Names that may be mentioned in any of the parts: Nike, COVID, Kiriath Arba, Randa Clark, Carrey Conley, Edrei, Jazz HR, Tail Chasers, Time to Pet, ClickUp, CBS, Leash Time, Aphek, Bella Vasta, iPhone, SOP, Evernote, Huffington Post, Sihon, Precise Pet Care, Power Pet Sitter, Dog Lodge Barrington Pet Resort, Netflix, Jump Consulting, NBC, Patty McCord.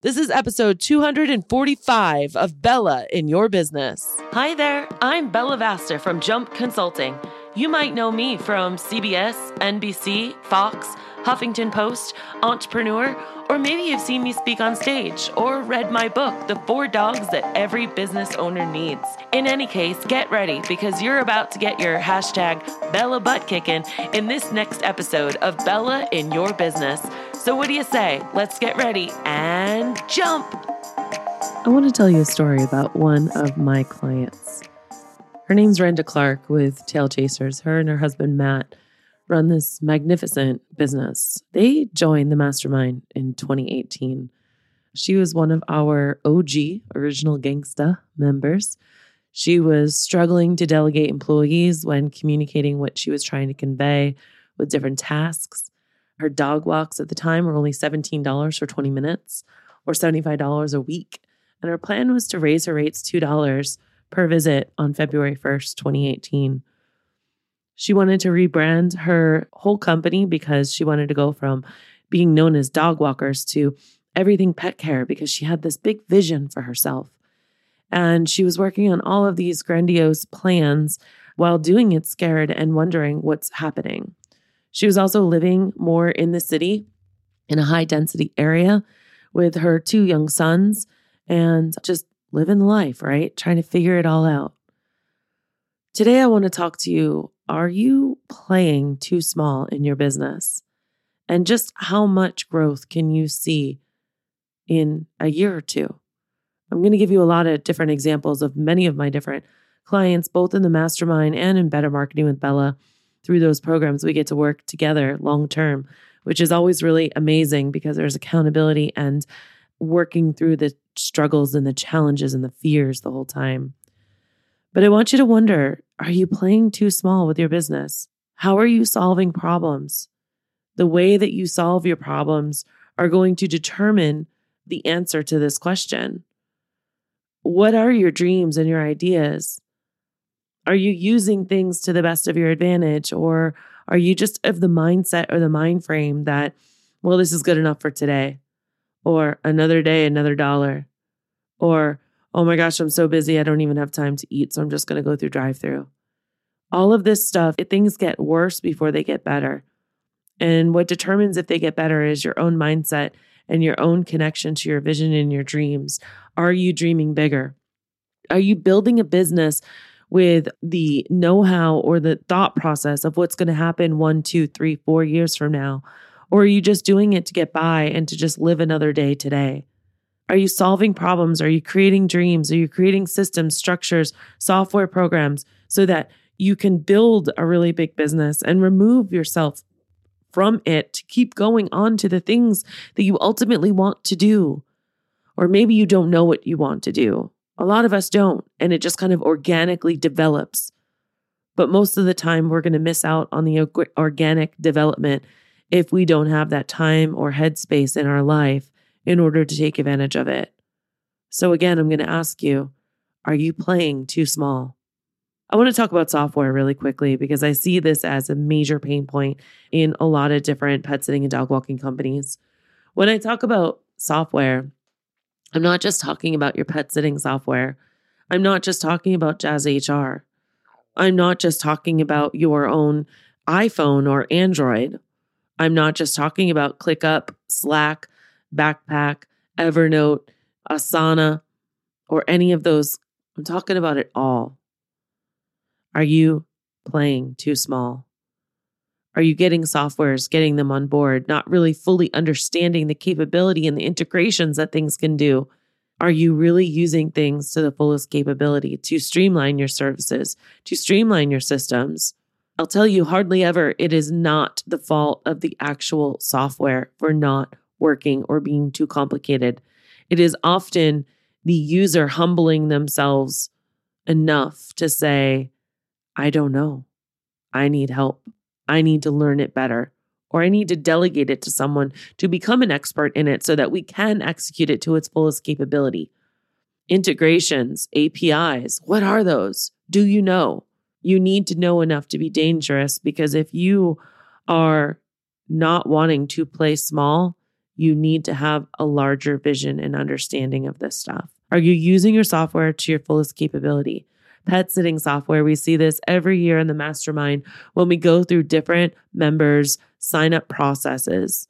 This is episode 245 of Bella in Your Business. Hi there, I'm Bella Vasta from Jump Consulting. You might know me from CBS, NBC, Fox, Huffington Post, Entrepreneur, or maybe you've seen me speak on stage or read my book, The 4 Dogs That Every Business Owner Needs. In any case, get ready because you're about to get your hashtag Bella butt kicking in this next episode of Bella in Your Business. So what do you say? Let's get ready and jump. I want to tell you a story about one of my clients. Her name's Randa Clark with Tail Chasers. Her and her husband, Matt, run this magnificent business. They joined the mastermind in 2018. She was one of our OG, Original Gangsta, members. She was struggling to delegate employees when communicating what she was trying to convey with different tasks. Her dog walks at the time were only $17 for 20 minutes or $75 a week. And her plan was to raise her rates $2 per visit on February 1st, 2018. She wanted to rebrand her whole company because she wanted to go from being known as dog walkers to everything pet care because she had this big vision for herself. And she was working on all of these grandiose plans while doing it scared and wondering what's happening. She was also living more in the city in a high density area with her 2 young sons and just living the life, right? Trying to figure it all out. Today, I want to talk to you. Are you playing too small in your business? And just how much growth can you see in a year or 2? I'm going to give you a lot of different examples of many of my different clients, both in the mastermind and in Better Marketing with Bella. Through those programs, we get to work together long-term, which is always really amazing because there's accountability and working through the struggles and the challenges and the fears the whole time. But I want you to wonder, are you playing too small with your business? How are you solving problems? The way that you solve your problems are going to determine the answer to this question. What are your dreams and your ideas? Are you using things to the best of your advantage, or are you just of the mindset or the mind frame that, well, this is good enough for today, or another day, another dollar, or, oh my gosh, I'm so busy, I don't even have time to eat, so I'm just going to go through drive-through. All of this stuff, things get worse before they get better. And what determines if they get better is your own mindset and your own connection to your vision and your dreams. Are you dreaming bigger? Are you building a business with the know-how or the thought process of what's going to happen 1, 2, 3, 4 years from now? Or are you just doing it to get by and to just live another day today? Are you solving problems? Are you creating dreams? Are you creating systems, structures, software programs so that you can build a really big business and remove yourself from it to keep going on to the things that you ultimately want to do? Or maybe you don't know what you want to do. A lot of us don't, and it just kind of organically develops. But most of the time, we're going to miss out on the organic development if we don't have that time or headspace in our life in order to take advantage of it. So again, I'm going to ask you, are you playing too small? I want to talk about software really quickly because I see this as a major pain point in a lot of different pet sitting and dog walking companies. When I talk about software, I'm not just talking about your pet sitting software. I'm not just talking about Jazz HR. I'm not just talking about your own iPhone or Android. I'm not just talking about ClickUp, Slack, Backpack, Evernote, Asana, or any of those. I'm talking about it all. Are you playing too small? Are you getting softwares, getting them on board, not really fully understanding the capability and the integrations that things can do? Are you really using things to the fullest capability to streamline your services, to streamline your systems? I'll tell you, hardly ever, it is not the fault of the actual software for not working or being too complicated. It is often the user humbling themselves enough to say, I don't know. I need help. I need to learn it better, or I need to delegate it to someone to become an expert in it so that we can execute it to its fullest capability. Integrations, APIs, what are those? Do you know? You need to know enough to be dangerous because if you are not wanting to play small, you need to have a larger vision and understanding of this stuff. Are you using your software to your fullest capability? Pet sitting software, we see this every year in the mastermind when we go through different members' sign-up processes.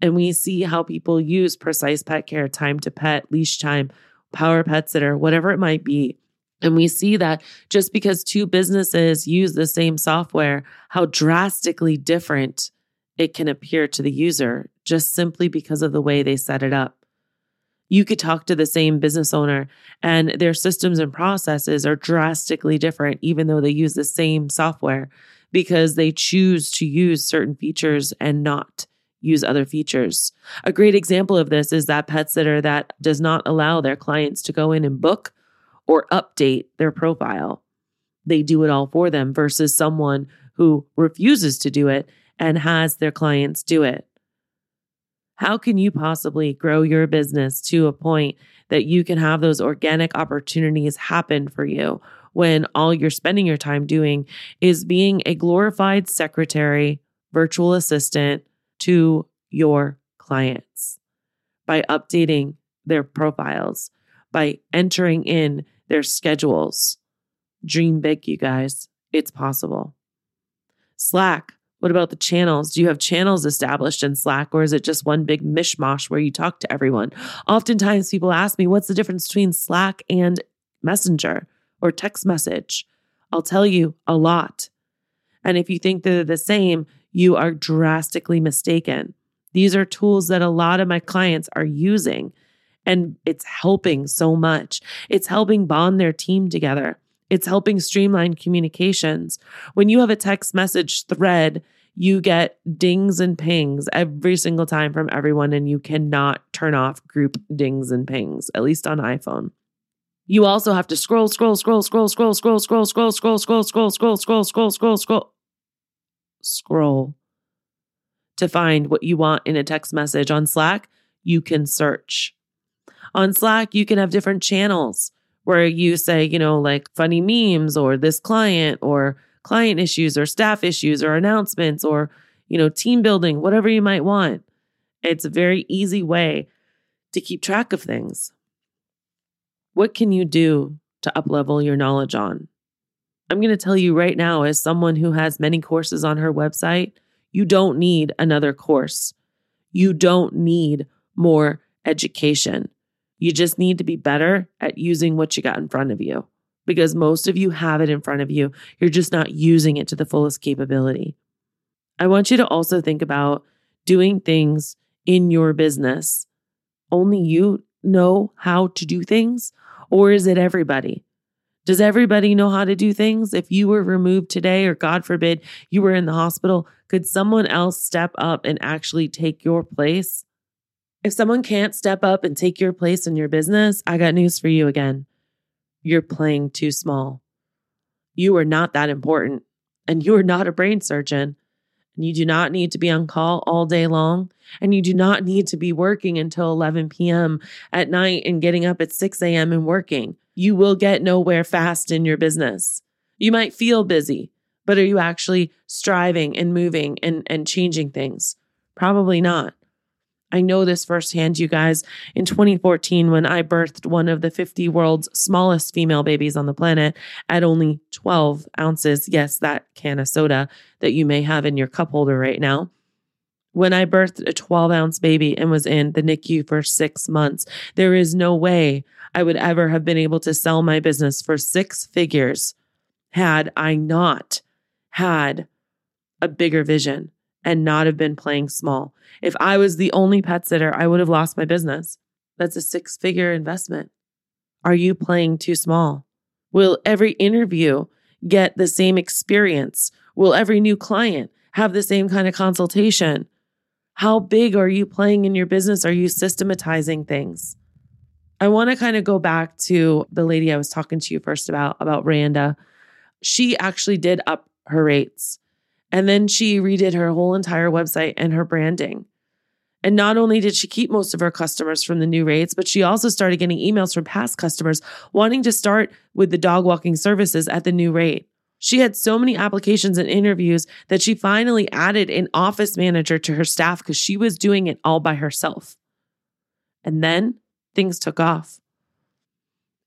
And we see how people use Precise Pet Care, Time to Pet, Leash Time, Power Pet Sitter, whatever it might be. And we see that just because two businesses use the same software, how drastically different it can appear to the user just simply because of the way they set it up. You could talk to the same business owner and their systems and processes are drastically different, even though they use the same software, because they choose to use certain features and not use other features. A great example of this is that pet sitter that does not allow their clients to go in and book or update their profile. They do it all for them versus someone who refuses to do it and has their clients do it. How can you possibly grow your business to a point that you can have those organic opportunities happen for you when all you're spending your time doing is being a glorified secretary, virtual assistant to your clients by updating their profiles, by entering in their schedules? Dream big, you guys. It's possible. Slack. What about the channels? Do you have channels established in Slack, or is it just one big mishmash where you talk to everyone? Oftentimes people ask me, what's the difference between Slack and Messenger or text message? I'll tell you, a lot. And if you think they're the same, you are drastically mistaken. These are tools that a lot of my clients are using, and it's helping so much. It's helping bond their team together. It's helping streamline communications. When you have a text message thread, you get dings and pings every single time from everyone, and you cannot turn off group dings and pings, at least on iPhone. You also have to scroll to find what you want in a text message. On Slack, you can search. On Slack, you can have different channels where you say, like funny memes or this client or client issues or staff issues or announcements or, team building, whatever you might want. It's a very easy way to keep track of things. What can you do to uplevel your knowledge on? I'm going to tell you right now, as someone who has many courses on her website, you don't need another course. You don't need more education. You just need to be better at using what you got in front of you, because most of you have it in front of you. You're just not using it to the fullest capability. I want you to also think about doing things in your business. Only you know how to do things, or is it everybody? Does everybody know how to do things? If you were removed today, or God forbid, you were in the hospital, could someone else step up and actually take your place? If someone can't step up and take your place in your business, I got news for you again. You're playing too small. You are not that important, and you are not a brain surgeon. And you do not need to be on call all day long, and you do not need to be working until 11 p.m. at night and getting up at 6 a.m. and working. You will get nowhere fast in your business. You might feel busy, but are you actually striving and moving and changing things? Probably not. I know this firsthand, you guys. In 2014, when I birthed one of the 50 world's smallest female babies on the planet at only 12 ounces, yes, that can of soda that you may have in your cup holder right now. When I birthed a 12-ounce baby and was in the NICU for 6 months, there is no way I would ever have been able to sell my business for six figures had I not had a bigger vision and not have been playing small. If I was the only pet sitter, I would have lost my business. That's a six-figure investment. Are you playing too small? Will every interview get the same experience? Will every new client have the same kind of consultation? How big are you playing in your business? Are you systematizing things? I want to kind of go back to the lady I was talking to you first about Randa. She actually did up her rates. And then she redid her whole entire website and her branding. And not only did she keep most of her customers from the new rates, but she also started getting emails from past customers wanting to start with the dog walking services at the new rate. She had so many applications and interviews that she finally added an office manager to her staff because she was doing it all by herself. And then things took off.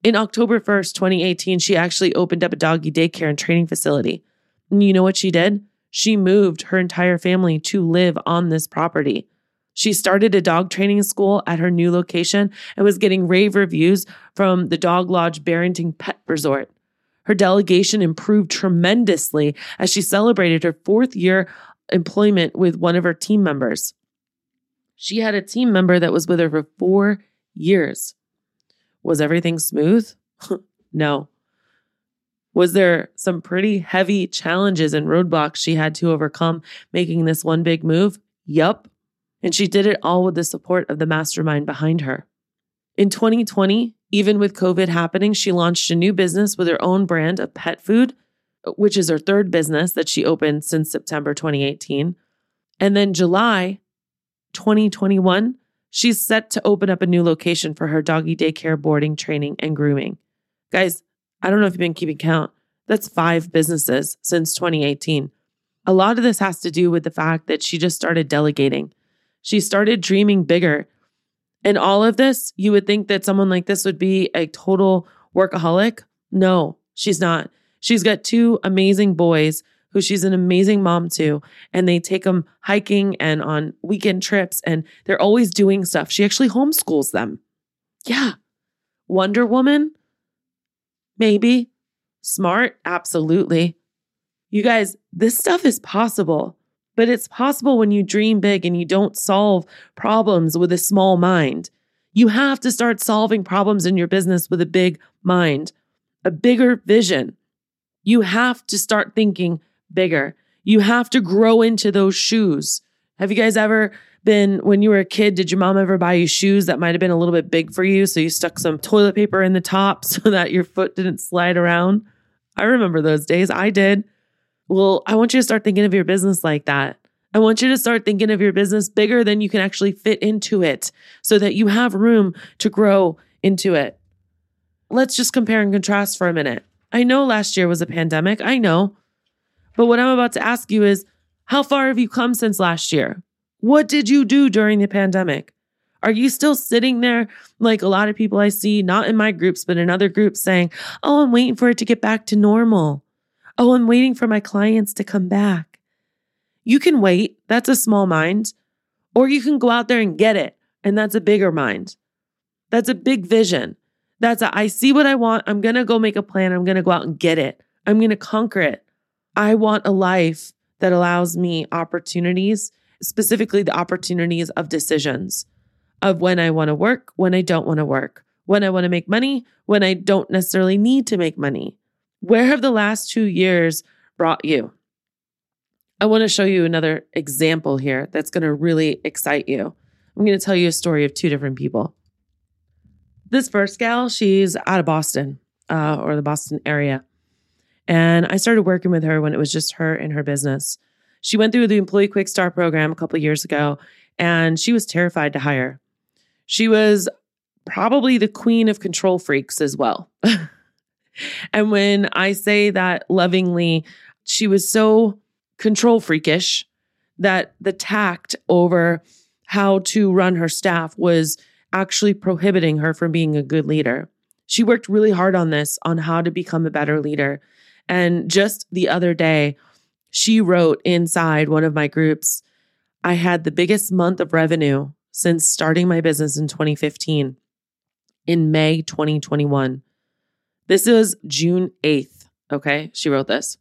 In October 1st, 2018, she actually opened up a doggy daycare and training facility. And you know what she did? She moved her entire family to live on this property. She started a dog training school at her new location and was getting rave reviews from the Dog Lodge Barrington Pet Resort. Her delegation improved tremendously as she celebrated her 4th year employment with one of her team members. She had a team member that was with her for 4 years. Was everything smooth? No. Was there some pretty heavy challenges and roadblocks she had to overcome making this one big move? Yup. And she did it all with the support of the mastermind behind her. In 2020, even with COVID happening, she launched a new business with her own brand of pet food, which is her 3rd business that she opened since September 2018. And then July 2021, she's set to open up a new location for her doggy daycare, boarding, training, and grooming. Guys, I don't know if you've been keeping count. That's 5 businesses since 2018. A lot of this has to do with the fact that she just started delegating. She started dreaming bigger. And all of this, you would think that someone like this would be a total workaholic. No, she's not. She's got 2 amazing boys who she's an amazing mom to, and they take them hiking and on weekend trips, and they're always doing stuff. She actually homeschools them. Yeah. Wonder Woman? Maybe. Smart? Absolutely. You guys, this stuff is possible. But it's possible when you dream big and you don't solve problems with a small mind. You have to start solving problems in your business with a big mind, a bigger vision. You have to start thinking bigger. You have to grow into those shoes. Have you guys ever been, when you were a kid, did your mom ever buy you shoes that might have been a little bit big for you? So you stuck some toilet paper in the top so that your foot didn't slide around? I remember those days. I did. Well, I want you to start thinking of your business like that. I want you to start thinking of your business bigger than you can actually fit into it so that you have room to grow into it. Let's just compare and contrast for a minute. I know last year was a pandemic. I know. But what I'm about to ask you is, how far have you come since last year? What did you do during the pandemic? Are you still sitting there like a lot of people I see, not in my groups, but in other groups saying, oh, I'm waiting for it to get back to normal. Oh, I'm waiting for my clients to come back. You can wait. That's a small mind. Or you can go out there and get it. And that's a bigger mind. That's a big vision. That's a, I see what I want. I'm going to go make a plan. I'm going to go out and get it. I'm going to conquer it. I want a life that allows me opportunities, specifically the opportunities of decisions, of when I want to work, when I don't want to work, when I want to make money, when I don't necessarily need to make money. Where have the last 2 years brought you? I want to show you another example here that's going to really excite you. I'm going to tell you a story of 2 different people. This first gal, she's out of Boston or the Boston area. And I started working with her when it was just her and her business. She went through the Employee Quick Start program a couple of years ago, and she was terrified to hire. She was probably the queen of control freaks as well. And when I say that lovingly, she was so control freakish that the tact over how to run her staff was actually prohibiting her from being a good leader. She worked really hard on this, on how to become a better leader. And just the other day, she wrote inside one of my groups, I had the biggest month of revenue since starting my business in 2015, in May 2021. This is June 8th, okay? She wrote this.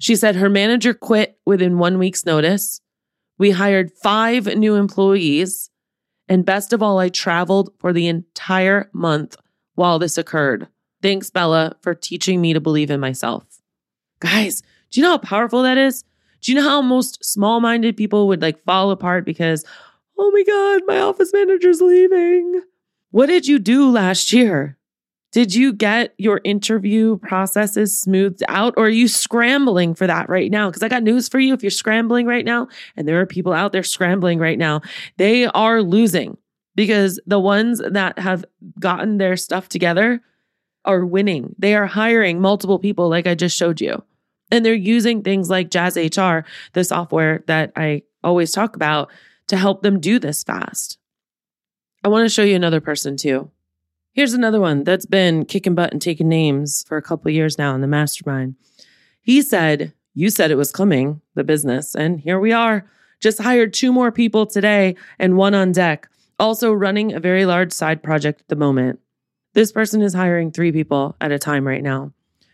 She said her manager quit within 1 week's notice. We hired 5 new employees. And best of all, I traveled for the entire month while this occurred. Thanks, Bella, for teaching me to believe in myself. Guys, do you know how powerful that is? Do you know how most small-minded people would like fall apart because, oh my God, my office manager's leaving. What did you do last year? Did you get your interview processes smoothed out, or are you scrambling for that right now? Because I got news for you. If you're scrambling right now, and there are people out there scrambling right now, they are losing, because the ones that have gotten their stuff together are winning. They are hiring multiple people like I just showed you. And they're using things like Jazz HR, the software that I always talk about, to help them do this fast. I want to show you another person too. Here's another one that's been kicking butt and taking names for a couple of years now in the mastermind. He said, you said it was coming, the business, and here we are. Just hired 2 more people today and 1 on deck. Also running a very large side project at the moment. This person is hiring 3 people at a time right now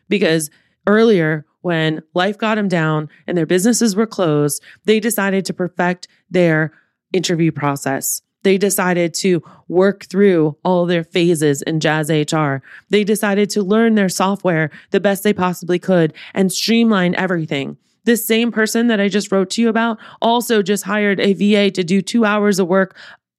because earlier when life got them down and their businesses were closed, they decided to perfect their interview process. They decided to work through all their phases in Jazz HR. They decided to learn their software the best they possibly could and streamline everything. This same person that I just wrote to you about also just hired a VA to do 2 hours of work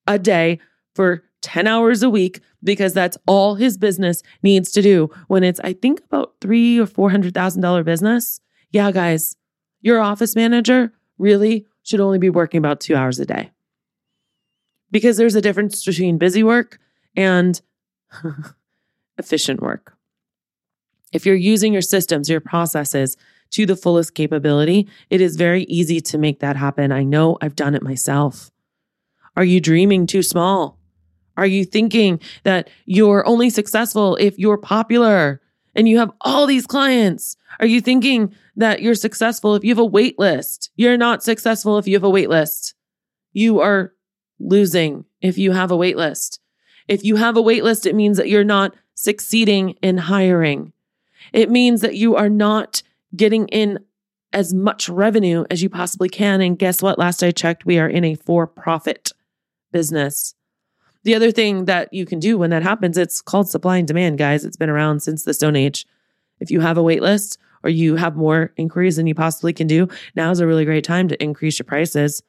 a day for 10 hours a week because that's all his business needs to do when it's, I think, about $300,000 or $400,000 business. Yeah, guys, your office manager really should only be working about 2 hours a day because there's a difference between busy work and efficient work. If you're using your systems, your processes to the fullest capability, it is very easy to make that happen. I know I've done it myself. Are you dreaming too small? Are you thinking that you're only successful if you're popular and you have all these clients? Are you thinking that you're successful if you have a wait list? You're not successful if you have a wait list. You are losing if you have a wait list. If you have a wait list, it means that you're not succeeding in hiring. It means that you are not getting in as much revenue as you possibly can. And guess what? Last I checked, we are in a for-profit business. The other thing that you can do when that happens, it's called supply and demand, guys. It's been around since the Stone Age. If you have a wait list or you have more inquiries than you possibly can do, now is a really great time to increase your prices.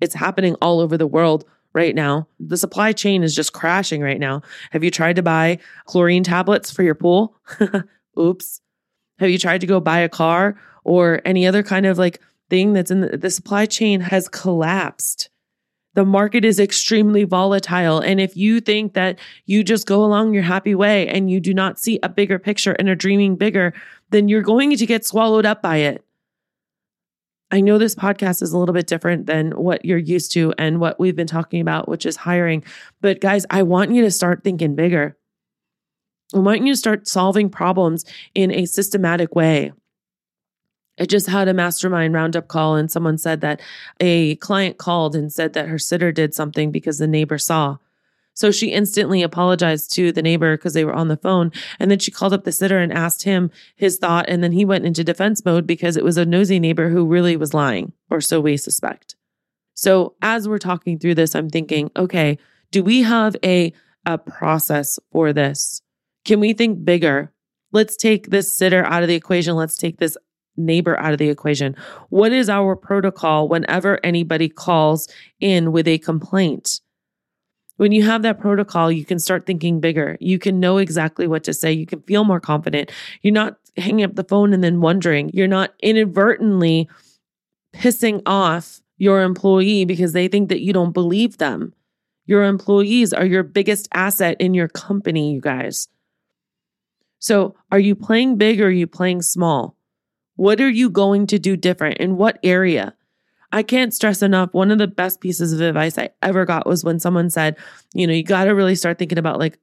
It's happening all over the world right now. The supply chain is just crashing right now. Have you tried to buy chlorine tablets for your pool? Oops. Have you tried to go buy a car or any other kind of like thing that's in the supply chain has collapsed? The market is extremely volatile. And if you think that you just go along your happy way and you do not see a bigger picture and are dreaming bigger, then you're going to get swallowed up by it. I know this podcast is a little bit different than what you're used to and what we've been talking about, which is hiring. But guys, I want you to start thinking bigger. I want you to start solving problems in a systematic way. I just had a mastermind roundup call and someone said that a client called and said that her sitter did something because the neighbor saw. So she instantly apologized to the neighbor because they were on the phone. And then she called up the sitter and asked him his thought. And then he went into defense mode because it was a nosy neighbor who really was lying, or so we suspect. So as we're talking through this, I'm thinking, okay, do we have a process for this? Can we think bigger? Let's take this sitter out of the equation. Let's take this neighbor out of the equation. What is our protocol whenever anybody calls in with a complaint? When you have that protocol, you can start thinking bigger. You can know exactly what to say. You can feel more confident. You're not hanging up the phone and then wondering. You're not inadvertently pissing off your employee because they think that you don't believe them. Your employees are your biggest asset in your company, you guys. So are you playing big or are you playing small? What are you going to do different? In what area? I can't stress enough. One of the best pieces of advice I ever got was when someone said, you know, you got to really start thinking about like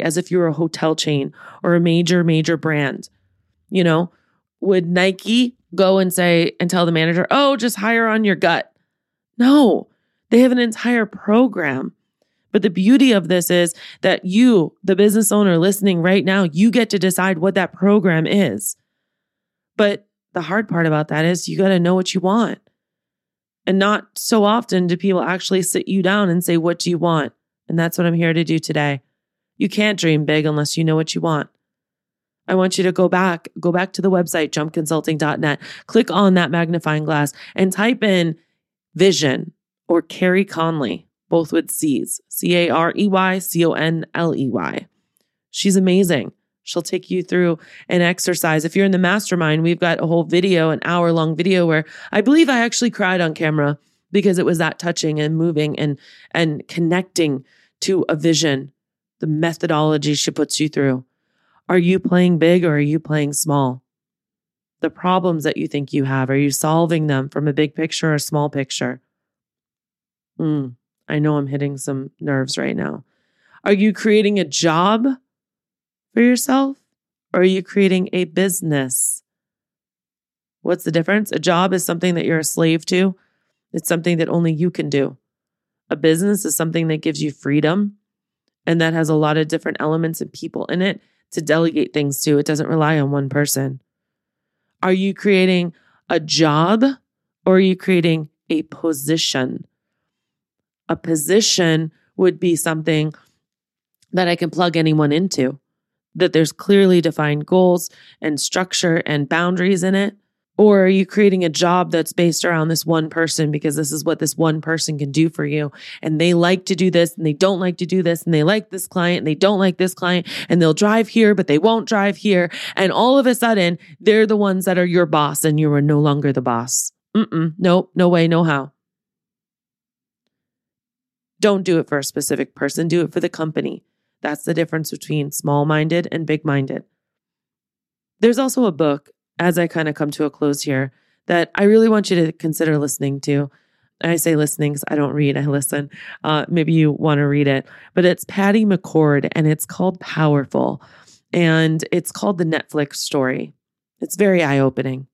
as if you were a hotel chain or a major brand. You know, would Nike go and say and tell the manager, oh, just hire on your gut? No, they have an entire program. But the beauty of this is that you, the business owner listening right now, you get to decide what that program is. But the hard part about that is you got to know what you want. And not so often do people actually sit you down and say, what do you want? And that's what I'm here to do today. You can't dream big unless you know what you want. I want you to go back to the website, jumpconsulting.net, click on that magnifying glass and type in vision or Carrey Conley, both with C's, Careyconley. She's amazing. She'll take you through an exercise. If you're in the mastermind, we've got a whole video, an hour-long video where I believe I actually cried on camera because it was that touching and moving and connecting to a vision, the methodology she puts you through. Are you playing big or are you playing small? the problems that you think you have? Are you solving them from a big picture or a small picture? I know I'm hitting some nerves right now. Are you creating a job for yourself? Or are you creating a business? What's the difference? A job is something that you're a slave to. It's something that only you can do. A business is something that gives you freedom and that has a lot of different elements and people in it to delegate things to. It doesn't rely on one person. Are you creating a job or are you creating a position? A position would be something that I can plug anyone into, that there's clearly defined goals and structure and boundaries in it. Or are you creating a job that's based around this one person because this is what this one person can do for you? And they like to do this and they don't like to do this. And they like this client and they don't like this client. And they'll drive here, but they won't drive here. And all of a sudden, they're the ones that are your boss and you are no longer the boss. Nope, no way, no how. Don't do it for a specific person. Do it for the company. That's the difference between small-minded and big-minded. There's also a book, as I kind of come to a close here, that I really want you to consider listening to. I say listening because I don't read, I listen. Maybe you want to read it. But it's Patty McCord, and it's called Powerful. And it's called The Netflix Story. It's very eye-opening.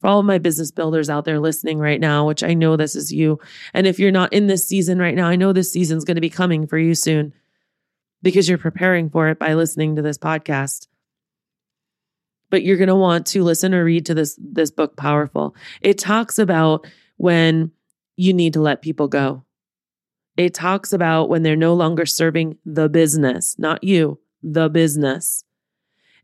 For all of my business builders out there listening right now, which I know this is you, and if you're not in this season right now, I know this season's going to be coming for you soon because you're preparing for it by listening to this podcast. But you're going to want to listen or read to this book, Powerful. It talks about when you need to let people go. It talks about when they're no longer serving the business, not you, the business.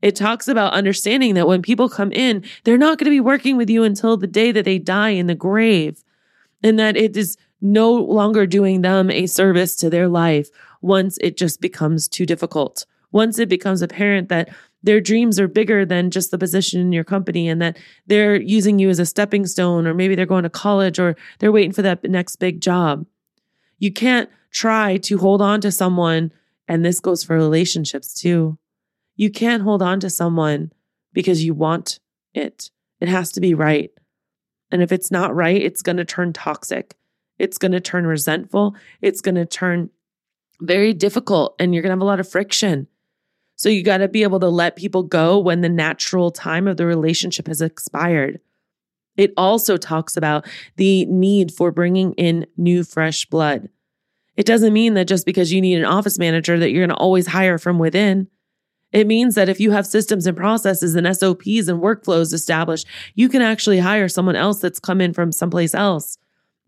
It talks about understanding that when people come in, they're not going to be working with you until the day that they die in the grave, and that it is no longer doing them a service to their life once it just becomes too difficult. Once it becomes apparent that their dreams are bigger than just the position in your company and that they're using you as a stepping stone, or maybe they're going to college or they're waiting for that next big job. You can't try to hold on to someone, and this goes for relationships too. You can't hold on to someone because you want it. It has to be right. And if it's not right, it's going to turn toxic. It's going to turn resentful. It's going to turn very difficult, and you're going to have a lot of friction. So you got to be able to let people go when the natural time of the relationship has expired. It also talks about the need for bringing in new, fresh blood. It doesn't mean that just because you need an office manager that you're going to always hire from within. It means that if you have systems and processes and SOPs and workflows established, you can actually hire someone else that's come in from someplace else.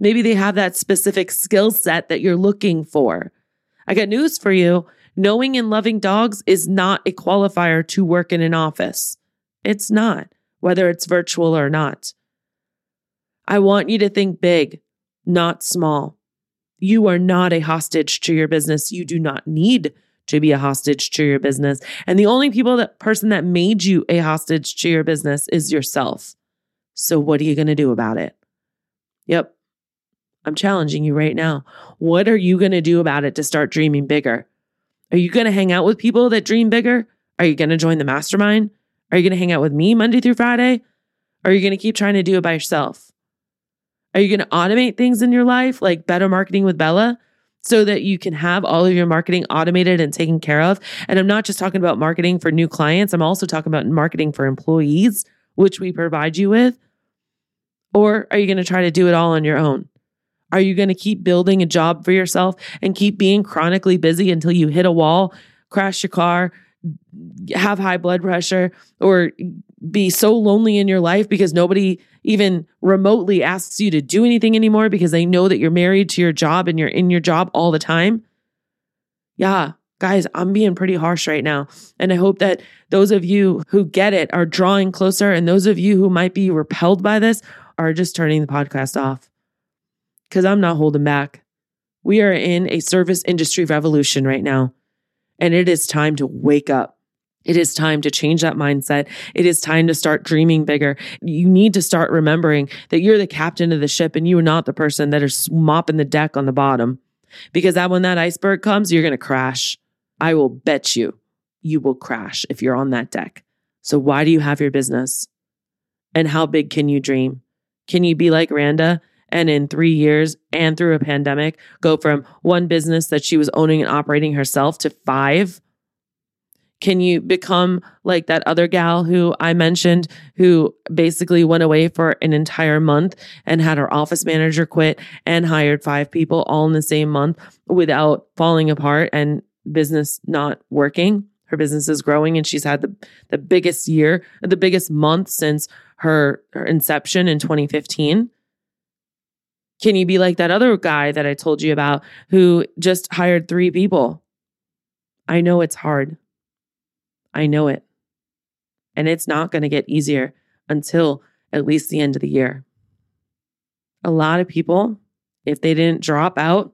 Maybe they have that specific skill set that you're looking for. I got news for you. Knowing and loving dogs is not a qualifier to work in an office. It's not, whether it's virtual or not. I want you to think big, not small. You are not a hostage to your business. You do not need to be a hostage to your business. And the only person that made you a hostage to your business is yourself. So what are you going to do about it? Yep. I'm challenging you right now. What are you going to do about it to start dreaming bigger? Are you going to hang out with people that dream bigger? Are you going to join the mastermind? Are you going to hang out with me Monday through Friday? Or are you going to keep trying to do it by yourself? Are you going to automate things in your life, like Better Marketing with Bella, so that you can have all of your marketing automated and taken care of? And I'm not just talking about marketing for new clients. I'm also talking about marketing for employees, which we provide you with. Or are you going to try to do it all on your own? Are you going to keep building a job for yourself and keep being chronically busy until you hit a wall, crash your car, have high blood pressure, or be so lonely in your life because nobody even remotely asks you to do anything anymore because they know that you're married to your job and you're in your job all the time? Yeah, guys, I'm being pretty harsh right now. And I hope that those of you who get it are drawing closer, and those of you who might be repelled by this are just turning the podcast off. Because I'm not holding back. We are in a service industry revolution right now. And it is time to wake up. It is time to change that mindset. It is time to start dreaming bigger. You need to start remembering that you're the captain of the ship and you are not the person that is mopping the deck on the bottom. Because that when that iceberg comes, you're going to crash. I will bet you will crash if you're on that deck. So why do you have your business? And how big can you dream? Can you be like Randa and in 3 years and through a pandemic go from one business that she was owning and operating herself to 5? Can you become like that other gal who I mentioned, who basically went away for an entire month and had her office manager quit and hired 5 people all in the same month without falling apart and business not working? Her business is growing and she's had the biggest year, the biggest month since her inception in 2015. Can you be like that other guy that I told you about who just hired 3 people? I know it's hard. I know it. And it's not going to get easier until at least the end of the year. A lot of people, if they didn't drop out,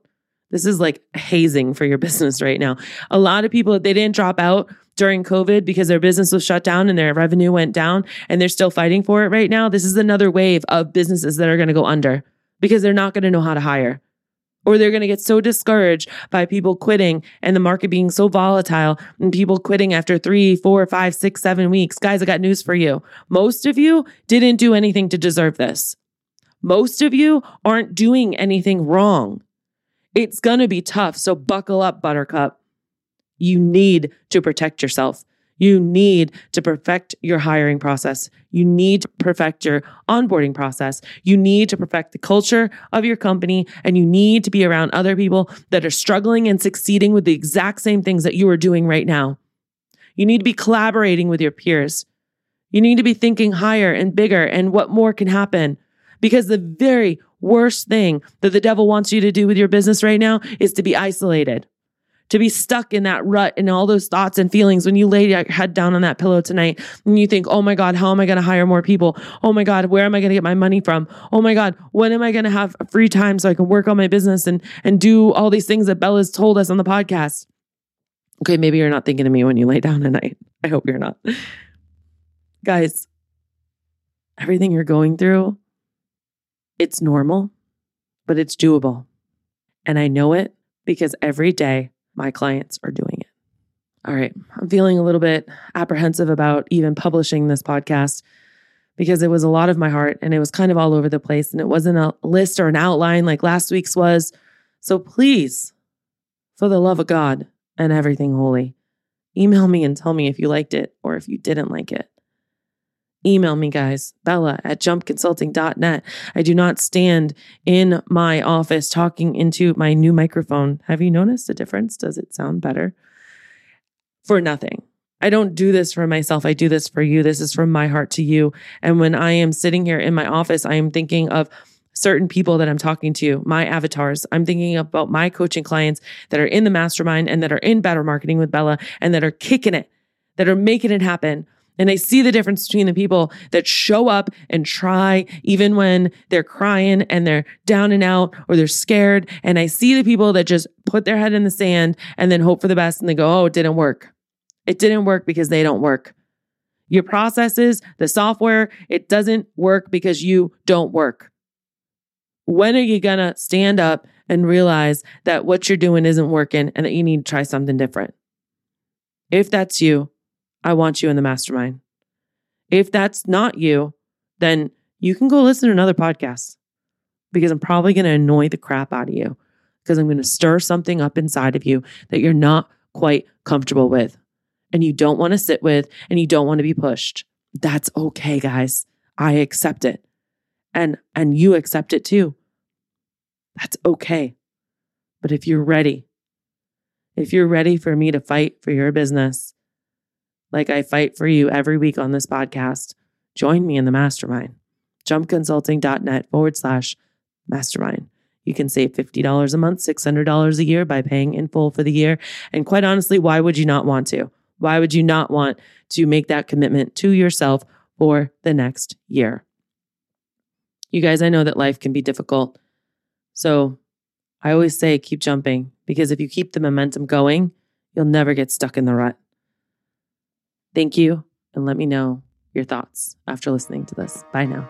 this is like hazing for your business right now. A lot of people, if they didn't drop out during COVID because their business was shut down and their revenue went down and they're still fighting for it right now, this is another wave of businesses that are going to go under because they're not going to know how to hire. Or they're going to get so discouraged by people quitting and the market being so volatile and people quitting after 3, 4, 5, 6, 7 weeks. Guys, I got news for you. Most of you didn't do anything to deserve this. Most of you aren't doing anything wrong. It's going to be tough. So buckle up, Buttercup. You need to protect yourself. You need to perfect your hiring process. You need to perfect your onboarding process. You need to perfect the culture of your company, and you need to be around other people that are struggling and succeeding with the exact same things that you are doing right now. You need to be collaborating with your peers. You need to be thinking higher and bigger and what more can happen, because the very worst thing that the devil wants you to do with your business right now is to be isolated. To be stuck in that rut and all those thoughts and feelings when you lay your head down on that pillow tonight and you think, oh my God, how am I going to hire more people? Oh my God, where am I going to get my money from? Oh my God, when am I going to have free time so I can work on my business and do all these things that Bella's told us on the podcast? Okay, maybe you're not thinking of me when you lay down tonight. I hope you're not. Guys, everything you're going through, it's normal, but it's doable. And I know it because every day, my clients are doing it. All right. I'm feeling a little bit apprehensive about even publishing this podcast because it was a lot of my heart and it was kind of all over the place and it wasn't a list or an outline like last week's was. So please, for the love of God and everything holy, email me and tell me if you liked it or if you didn't like it. Email me, guys, bella@jumpconsulting.net. I do not stand in my office talking into my new microphone. Have you noticed a difference? Does it sound better? For nothing. I don't do this for myself. I do this for you. This is from my heart to you. And when I am sitting here in my office, I am thinking of certain people that I'm talking to, my avatars. I'm thinking about my coaching clients that are in the mastermind and that are in Better Marketing with Bella and that are kicking it, that are making it happen. And I see the difference between the people that show up and try even when they're crying and they're down and out or they're scared. And I see the people that just put their head in the sand and then hope for the best and they go, oh, it didn't work. It didn't work because they don't work. Your processes, the software, it doesn't work because you don't work. When are you going to stand up and realize that what you're doing isn't working and that you need to try something different? If that's you, I want you in the mastermind. If that's not you, then you can go listen to another podcast because I'm probably going to annoy the crap out of you because I'm going to stir something up inside of you that you're not quite comfortable with and you don't want to sit with and you don't want to be pushed. That's okay, guys. I accept it. And you accept it too. That's okay. But if you're ready for me to fight for your business, like I fight for you every week on this podcast, join me in the mastermind, jumpconsulting.net/mastermind. You can save $50 a month, $600 a year by paying in full for the year. And quite honestly, why would you not want to? Why would you not want to make that commitment to yourself for the next year? You guys, I know that life can be difficult. So I always say, keep jumping, because if you keep the momentum going, you'll never get stuck in the rut. Thank you, and let me know your thoughts after listening to this. Bye now.